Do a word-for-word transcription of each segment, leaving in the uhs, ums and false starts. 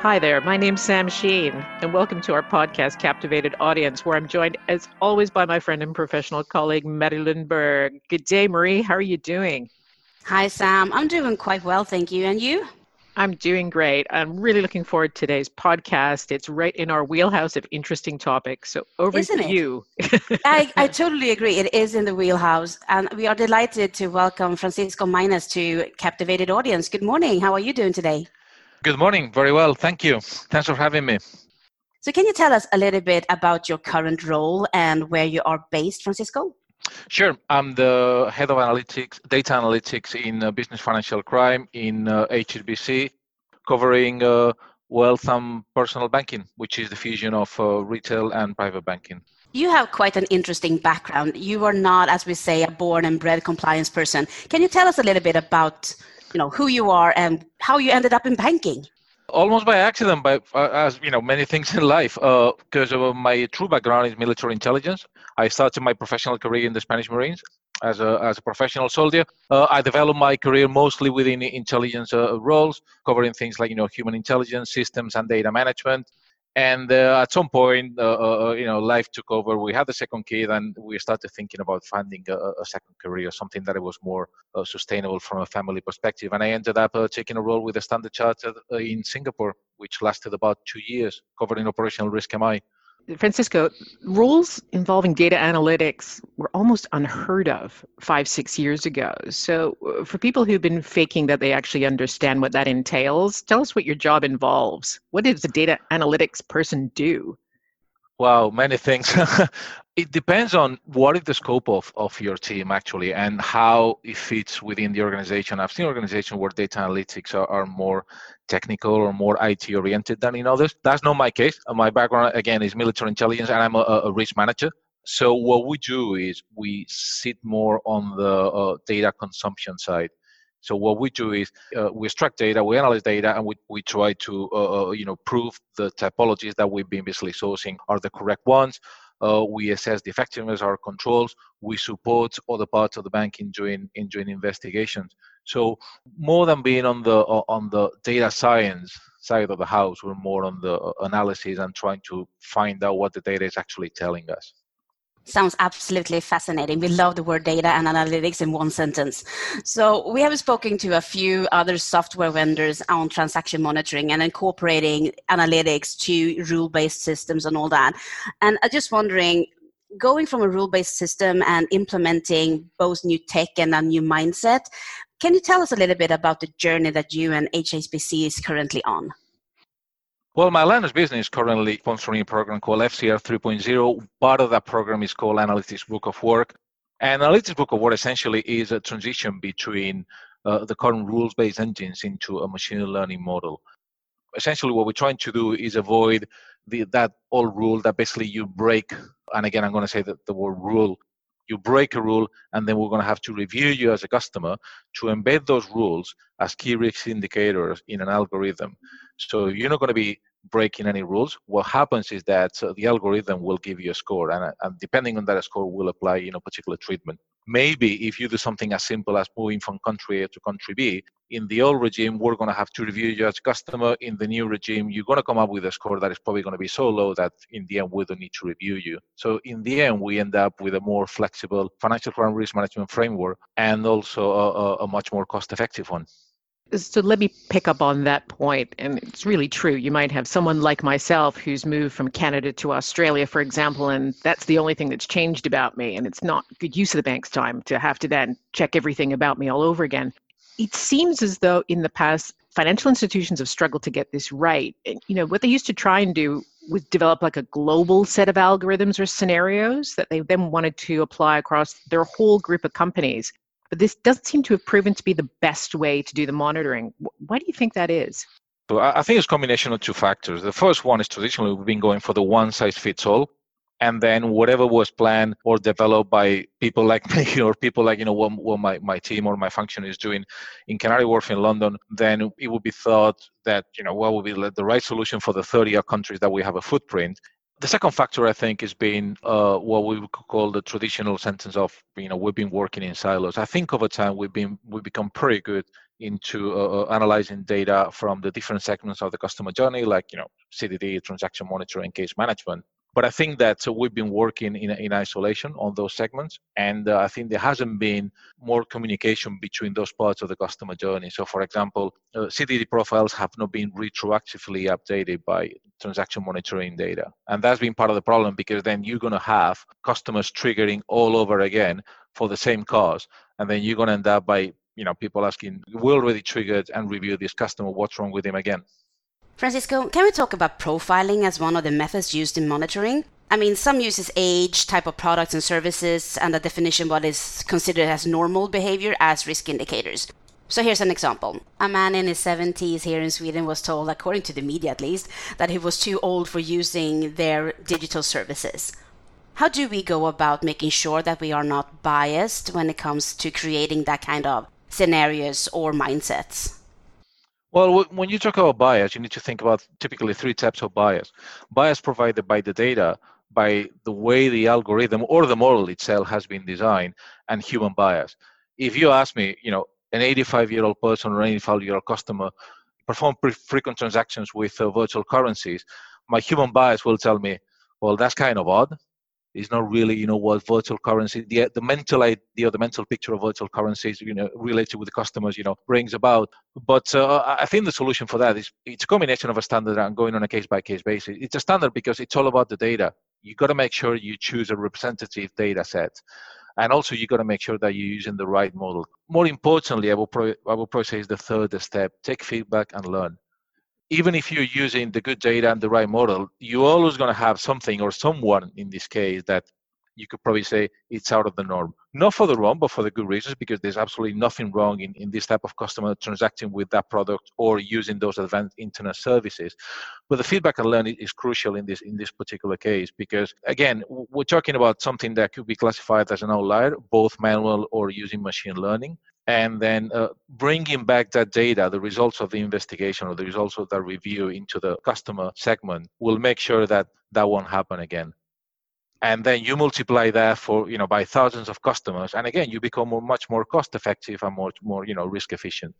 Hi there, my name's Sam Sheen, and welcome to our podcast, Captivated Audience, where I'm joined, as always, by my friend and professional colleague, Marie Lundberg. Good day, Marie. How are you doing? Hi, Sam. I'm doing quite well, thank you. And you? I'm doing great. I'm really looking forward to today's podcast. It's right in our wheelhouse of interesting topics. So over Isn't to it? you. I, I totally agree. It is in the wheelhouse. And we are delighted to welcome Francisco Minas to Captivated Audience. Good morning. How are you doing today? Good morning. Very well. Thank you. Thanks for having me. So can you tell us a little bit about your current role and where you are based, Francisco? Sure. I'm the head of analytics, data analytics in uh, business financial crime in uh, H S B C, covering uh, wealth and personal banking, which is the fusion of uh, retail and private banking. You have quite an interesting background. You are not, as we say, a born and bred compliance person. Can you tell us a little bit about, you know, who you are and how you ended up in banking? Almost by accident, but uh, as you know, many things in life, because uh, my true background is military intelligence. I started my professional career in the Spanish Marines as a as a professional soldier. Uh, I developed my career mostly within intelligence uh, roles, covering things like you know human intelligence, systems, and data management. And uh, at some point, uh, uh, you know, life took over. We had the second kid, and we started thinking about finding a, a second career, something that was more uh, sustainable from a family perspective. And I ended up uh, taking a role with the Standard Chartered uh, in Singapore, which lasted about two years, covering operational risk M I. Francisco, roles involving data analytics were almost unheard of five, six years ago. So for people who've been faking that they actually understand what that entails, tell us what your job involves. What does a data analytics person do? Wow, many things. It depends on what is the scope of, of your team, actually, and how it fits within the organization. I've seen organizations where data analytics are, are more technical or more I T-oriented than in others. That's not my case. My background, again, is military intelligence, and I'm a, a risk manager. So what we do is we sit more on the uh, data consumption side. So what we do is uh, we extract data, we analyze data, and we, we try to uh, you know prove the typologies that we've been basically sourcing are the correct ones. Uh, we assess the effectiveness of our controls. We support other parts of the bank in doing in doing investigations. So more than being on the on the data science side of the house, we're more on the analysis and trying to find out what the data is actually telling us. Sounds absolutely fascinating. We love the word data and analytics in one sentence. So we have spoken to a few other software vendors on transaction monitoring and incorporating analytics to rule-based systems and all that. And I'm just wondering, going from a rule-based system and implementing both new tech and a new mindset, can you tell us a little bit about the journey that you and H S B C is currently on? Well, my line of business is currently sponsoring a program called F C R three point oh. Part of that program is called Analytics Book of Work. And Analytics Book of Work essentially is a transition between uh, the current rules-based engines into a machine learning model. Essentially, what we're trying to do is avoid the, that old rule that basically you break. And again, I'm going to say that the word rule. You break a rule, and then we're going to have to review you as a customer to embed those rules as key risk indicators in an algorithm. So you're not going to be breaking any rules. What happens is that the algorithm will give you a score, and, and depending on that score, will apply you know particular treatment. Maybe if you do something as simple as moving from country A to country B, in the old regime, we're going to have to review you as a customer. In the new regime, you're going to come up with a score that is probably going to be so low that in the end, we don't need to review you. So in the end, we end up with a more flexible financial crime risk management framework and also a, a much more cost-effective one. So let me pick up on that point, and it's really true. You might have someone like myself who's moved from Canada to Australia, for example, and that's the only thing that's changed about me, and it's not good use of the bank's time to have to then check everything about me all over again. It seems as though in the past, financial institutions have struggled to get this right. You know, what they used to try and do was develop like a global set of algorithms or scenarios that they then wanted to apply across their whole group of companies. But this doesn't seem to have proven to be the best way to do the monitoring. Why do you think that is? So I think it's a combination of two factors. The first one is traditionally we've been going for the one-size-fits-all. And then whatever was planned or developed by people like me or people like, you know, what, what my, my team or my function is doing in Canary Wharf in London, then it would be thought that, you know, what would be the right solution for the thirty countries that we have a footprint. The second factor, I think, is being uh, what we would call the traditional sentence of, you know, we've been working in silos. I think over time, we've been, we've become pretty good into uh, analyzing data from the different segments of the customer journey, like, you know, C D D, transaction monitoring, case management. But I think that uh, we've been working in, in isolation on those segments. And uh, I think there hasn't been more communication between those parts of the customer journey. So, for example, uh, C D D profiles have not been retroactively updated by transaction monitoring data. And that's been part of the problem, because then you're going to have customers triggering all over again for the same cause. And then you're going to end up by, you know, people asking, we already triggered and reviewed this customer, what's wrong with him again? Francisco, can we talk about profiling as one of the methods used in monitoring? I mean, some uses age, type of products and services, and the definition what is considered as normal behavior as risk indicators. So here's an example. A man in his seventies here in Sweden was told, according to the media at least, that he was too old for using their digital services. How do we go about making sure that we are not biased when it comes to creating that kind of scenarios or mindsets? Well, when you talk about bias, you need to think about typically three types of bias. Bias provided by the data, by the way the algorithm or the model itself has been designed, and human bias. If you ask me, you know, an eighty-five-year-old person or an eighty-five-year-old customer perform pre- frequent transactions with uh, virtual currencies, my human bias will tell me, well, that's kind of odd. It's not really, you know, what virtual currency, the, the mental idea, the mental picture of virtual currencies, you know, related with the customers, you know, brings about. But uh, I think the solution for that is it's a combination of a standard and going on a case-by-case basis. It's a standard because it's all about the data. You got to make sure you choose a representative data set. And also you got to make sure that you're using the right model. More importantly, I will, pro- I will probably say is the third step, take feedback and learn. Even if you're using the good data and the right model, you're always going to have something or someone in this case that you could probably say it's out of the norm. Not for the wrong, but for the good reasons, because there's absolutely nothing wrong in, in this type of customer transacting with that product or using those advanced internet services. But the feedback and learn is crucial in this in this particular case, because again, we're talking about something that could be classified as an outlier, both manual or using machine learning. And then uh, bringing back that data, the results of the investigation or the results of the review into the customer segment will make sure that that won't happen again. And then you multiply that for, you know, by thousands of customers. And again, you become much more cost effective and more, more, you know, risk efficient.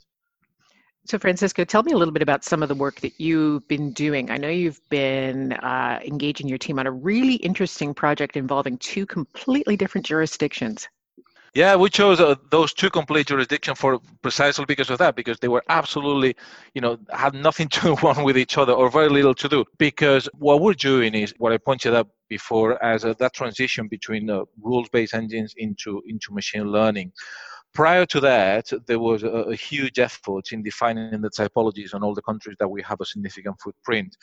So Francisco, tell me a little bit about some of the work that you've been doing. I know you've been uh, engaging your team on a really interesting project involving two completely different jurisdictions. Yeah, we chose uh, those two complete jurisdictions for precisely because of that, because they were absolutely, you know, had nothing to one with each other or very little to do. Because what we're doing is what I pointed out before as uh, that transition between uh, rules-based engines into, into machine learning. Prior to that, there was a, a huge effort in defining the typologies on all the countries that we have a significant footprint.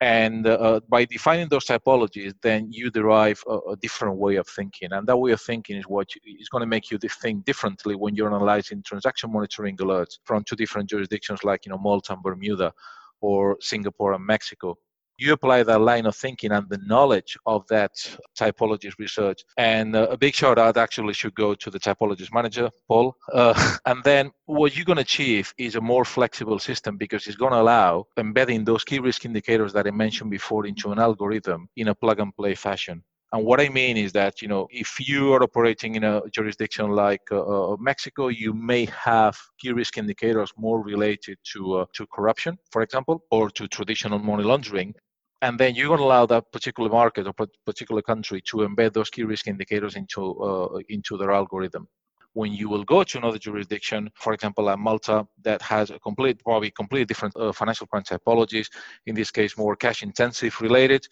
And uh, by defining those typologies, then you derive a, a different way of thinking. And that way of thinking is what you, is going to make you think differently when you're analyzing transaction monitoring alerts from two different jurisdictions like, you know, Malta and Bermuda or Singapore and Mexico. You apply that line of thinking and the knowledge of that typologies research. And uh, a big shout out actually should go to the typologies manager, Paul. Uh, and then what you're going to achieve is a more flexible system, because it's going to allow embedding those key risk indicators that I mentioned before into an algorithm in a plug and play fashion. And what I mean is that, you know, if you are operating in a jurisdiction like uh, Mexico, you may have key risk indicators more related to uh, to corruption, for example, or to traditional money laundering. And then you're going to allow that particular market or particular country to embed those key risk indicators into uh, into their algorithm. When you will go to another jurisdiction, for example, like Malta, that has a complete, probably completely different uh, financial crime typologies, in this case, more cash intensive related.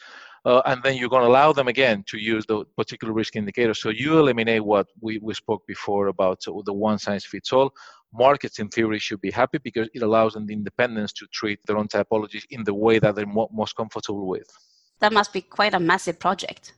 Uh, and then you're going to allow them again to use the particular risk indicators. So you eliminate what we, we spoke before about so the one size fits all. Markets in theory should be happy because it allows them the independence to treat their own typologies in the way that they're mo- most comfortable with. That must be quite a massive project.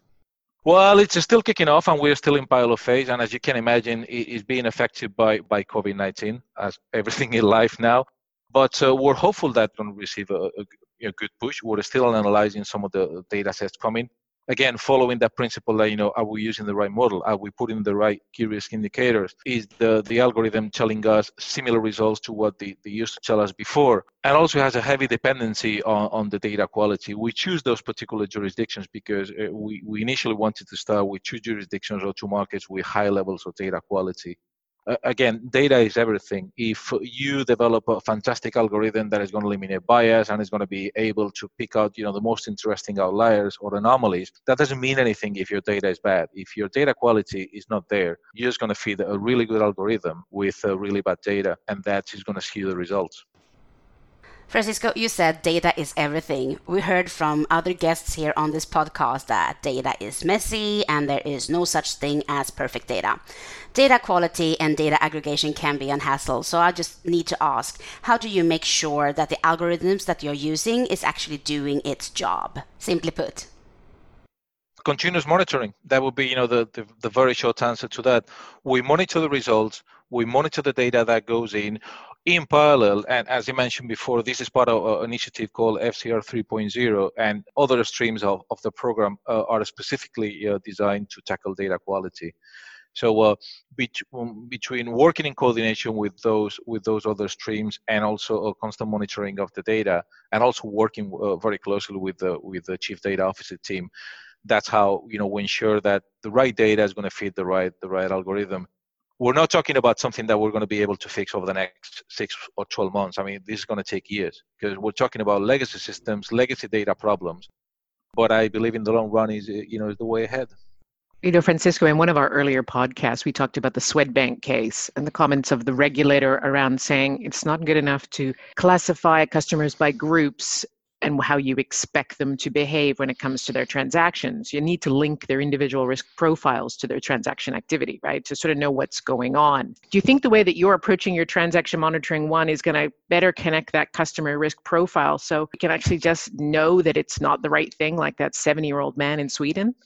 Well, it's still kicking off and we're still in pilot phase. And as you can imagine, it's being affected by, by covid nineteen as everything in life now. But uh, we're hopeful that we'll receive a, a, a good push. We're still analyzing some of the data sets coming. Again, following that principle that, you know, are we using the right model? Are we putting the right key risk indicators? Is the, the algorithm telling us similar results to what they the used to tell us before? And also has a heavy dependency on, on the data quality. We choose those particular jurisdictions because we, we initially wanted to start with two jurisdictions or two markets with high levels of data quality. uh, again, data is everything. If you develop a fantastic algorithm that is going to eliminate bias and is going to be able to pick out, you know, the most interesting outliers or anomalies, that doesn't mean anything if your data is bad. If your data quality is not there, you're just going to feed a really good algorithm with a really bad data, and that is going to skew the results. Francisco, you said data is everything. We heard from other guests here on this podcast that data is messy and there is no such thing as perfect data. Data quality and data aggregation can be a hassle. So I just need to ask, how do you make sure that the algorithms that you're using is actually doing its job? Simply put. Continuous monitoring. That would be, you know, the, the, the very short answer to that. We monitor the results. We monitor the data that goes in. In parallel, and as I mentioned before, this is part of an initiative called F C R three point oh, and other streams of, of the program uh, are specifically uh, designed to tackle data quality. So uh, bet- between working in coordination with those with those other streams, and also a constant monitoring of the data, and also working uh, very closely with the with the chief data officer team, that's how, you know, we ensure that the right data is going to feed the right the right algorithm. We're not talking about something that we're going to be able to fix over the next six or twelve months. I mean, this is going to take years, because we're talking about legacy systems, legacy data problems. But I believe in the long run is, you know, is the way ahead. You know, Francisco, in one of our earlier podcasts, we talked about the Swedbank case and the comments of the regulator around saying it's not good enough to classify customers by groups and how you expect them to behave when it comes to their transactions. You need to link their individual risk profiles to their transaction activity, right? To sort of know what's going on. Do you think the way that you're approaching your transaction monitoring one is going to better connect that customer risk profile so we can actually just know that it's not the right thing, like that seventy-year-old man in Sweden?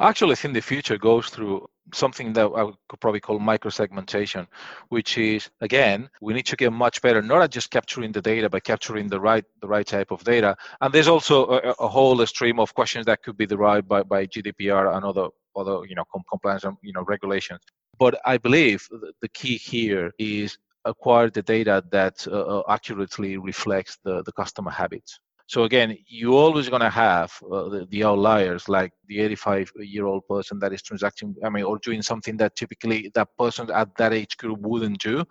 Actually, I think the future goes through something that I could probably call micro-segmentation, which is, again, we need to get much better, not at just capturing the data, but capturing the right the right type of data. And there's also a, a whole stream of questions that could be derived by, by G D P R and other, other you know, com- compliance and, you know, regulations. But I believe the key here is acquire the data that uh, accurately reflects the, the customer habits. So again, you're always going to have uh, the, the outliers, like the eighty-five-year-old person that is transacting, I mean, or doing something that typically that person at that age group wouldn't do.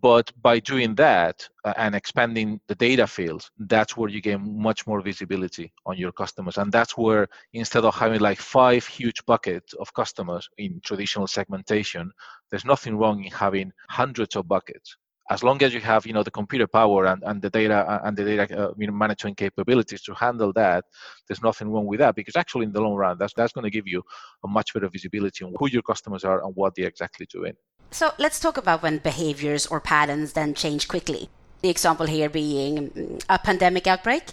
But by doing that uh, and expanding the data fields, that's where you gain much more visibility on your customers. And that's where, instead of having like five huge buckets of customers in traditional segmentation, there's nothing wrong in having hundreds of buckets. As long as you have, you know, the computer power and, and the data and the data uh, you know, management capabilities to handle that, there's nothing wrong with that, because actually in the long run, that's that's going to give you a much better visibility on who your customers are and what they're exactly doing. So let's talk about when behaviors or patterns then change quickly. The example here being a pandemic outbreak.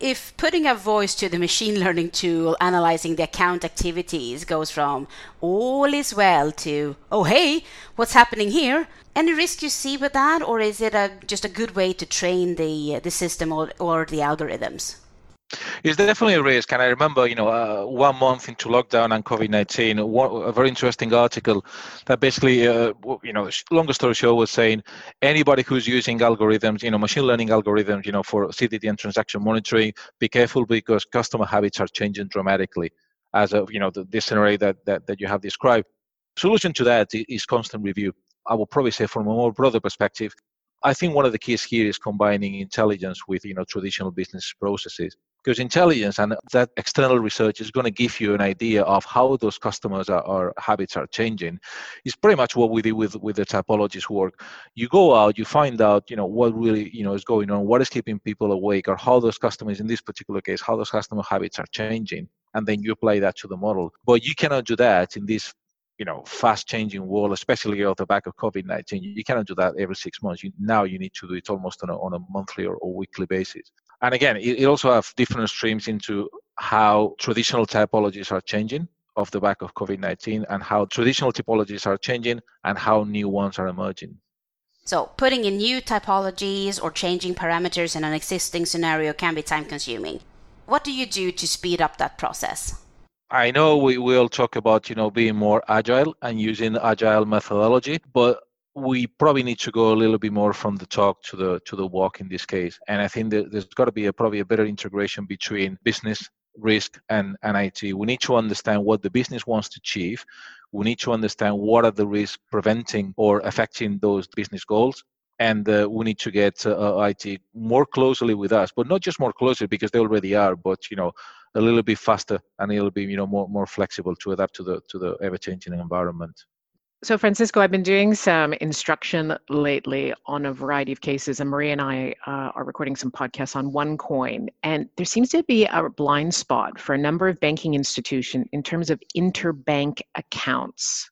If putting a voice to the machine learning tool analyzing the account activities goes from all is well to, oh, hey, what's happening here? Any risk you see with that, or is it a, just a good way to train the the system or, or the algorithms? It's definitely a risk. And I remember, you know, uh, one month into lockdown and COVID nineteen, one, a very interesting article that basically, uh, you know, longer story short, was saying anybody who's using algorithms, you know, machine learning algorithms, you know, for C D D and transaction monitoring, be careful because customer habits are changing dramatically as of, you know, the, this scenario that, that, that you have described. Solution to that is constant review. I would probably say from a more broader perspective, I think one of the keys here is combining intelligence with, you know, traditional business processes. Because intelligence and that external research is going to give you an idea of how those customers are, or habits are changing. It's pretty much what we do with, with the typologist work. You go out, you find out, you know, what really, you know, is going on, what is keeping people awake, or how those customers, in this particular case, how those customer habits are changing. And then you apply that to the model. But you cannot do that in this, you know, fast changing world, especially off the back of COVID nineteen. You cannot do that every six months. You, now you need to do it almost on a, on a monthly or, or weekly basis. And again, it also have different streams into how traditional typologies are changing off the back of COVID nineteen, and how traditional typologies are changing and how new ones are emerging. So putting in new typologies or changing parameters in an existing scenario can be time consuming. What do you do to speed up that process? I know we will talk about, you know, being more agile and using agile methodology, but we probably need to go a little bit more from the talk to the to the walk in this case. And I think that there's got to be a, probably a better integration between business, risk, and, and I T. We need to understand what the business wants to achieve. We need to understand what are the risks preventing or affecting those business goals. And uh, we need to get uh, I T more closely with us, but not just more closely because they already are, but, you know, a little bit faster and it'll be, you know, more, more flexible to adapt to the to the ever-changing environment. So, Francisco, I've been doing some instruction lately on a variety of cases, and Marie and I uh, are recording some podcasts on OneCoin. And there seems to be a blind spot for a number of banking institutions in terms of interbank accounts.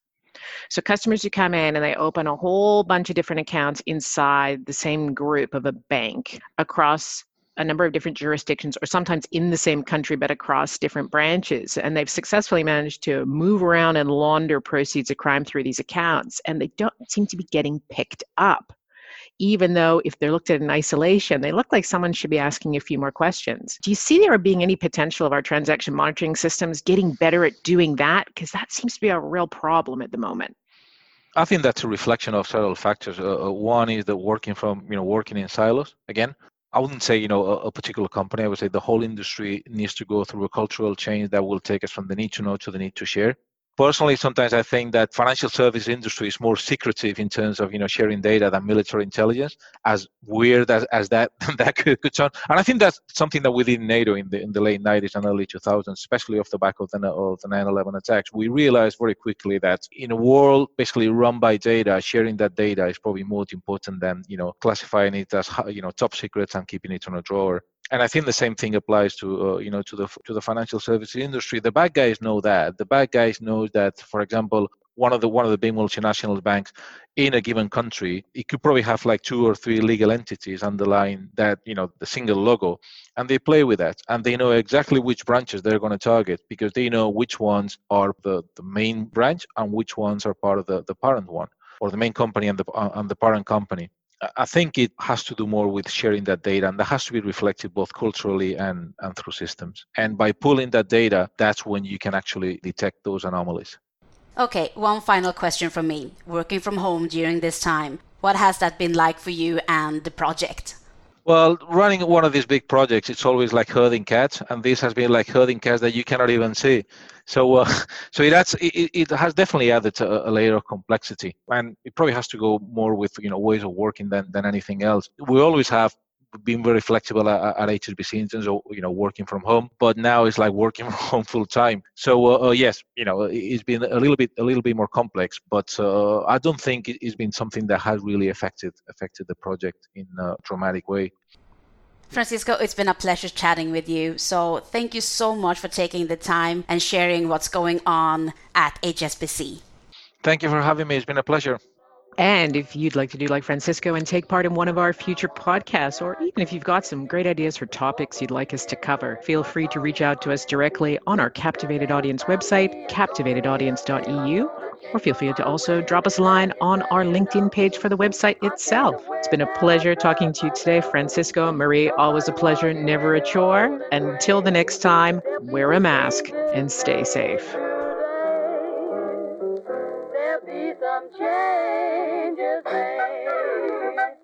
So customers who come in and they open a whole bunch of different accounts inside the same group of a bank across a number of different jurisdictions, or sometimes in the same country, but across different branches. And they've successfully managed to move around and launder proceeds of crime through these accounts. And they don't seem to be getting picked up, even though if they're looked at in isolation, they look like someone should be asking a few more questions. Do you see there being any potential of our transaction monitoring systems getting better at doing that? Because that seems to be a real problem at the moment. I think that's a reflection of several factors. Uh, one is the working from, you know, working in silos. Again, I wouldn't say, you know, a, a particular company. I would say the whole industry needs to go through a cultural change that will take us from the need to know to the need to share. Personally, sometimes I think that financial service industry is more secretive in terms of, you know, sharing data than military intelligence, as weird as, as that that could, could sound. And I think that's something that within NATO in the in the late nineties and early two thousands, especially off the back of the of the nine eleven attacks, we realized very quickly that in a world basically run by data, sharing that data is probably more important than, you know, classifying it as, you know, top secrets and keeping it on a drawer. And I think the same thing applies to, uh, you know, to the to the financial services industry. The bad guys know that. The bad guys know that, for example, one of the one of the big multinational banks in a given country, it could probably have like two or three legal entities underlying that, you know, the single logo, and they play with that. And they know exactly which branches they're going to target because they know which ones are the, the main branch and which ones are part of the, the parent one, or the main company and the and the parent company. I think it has to do more with sharing that data, and that has to be reflected both culturally and, and through systems. And by pulling that data, that's when you can actually detect those anomalies. Okay, one final question from me. Working from home during this time, what has that been like for you and the project? Well, running one of these big projects, it's always like herding cats, and this has been like herding cats that you cannot even see. So, uh, so it, adds, it it has definitely added a, a layer of complexity, and it probably has to go more with, you know, ways of working than, than anything else. We always have been very flexible at, at H S B C in terms of, you know, working from home, but now it's like working from home full time. So, uh, uh, yes, you know, it's been a little bit a little bit more complex, but uh, I don't think it's been something that has really affected affected the project in a dramatic way. Francisco, it's been a pleasure chatting with you. So thank you so much for taking the time and sharing what's going on at H S B C. Thank you for having me. It's been a pleasure. And if you'd like to do like Francisco and take part in one of our future podcasts, or even if you've got some great ideas for topics you'd like us to cover, feel free to reach out to us directly on our Captivated Audience website, captivated audience dot e u, or feel free to also drop us a line on our LinkedIn page for the website itself. It's been a pleasure talking to you today, Francisco, Marie, always a pleasure, never a chore. Until the next time, wear a mask and stay safe. There'll be some changes made.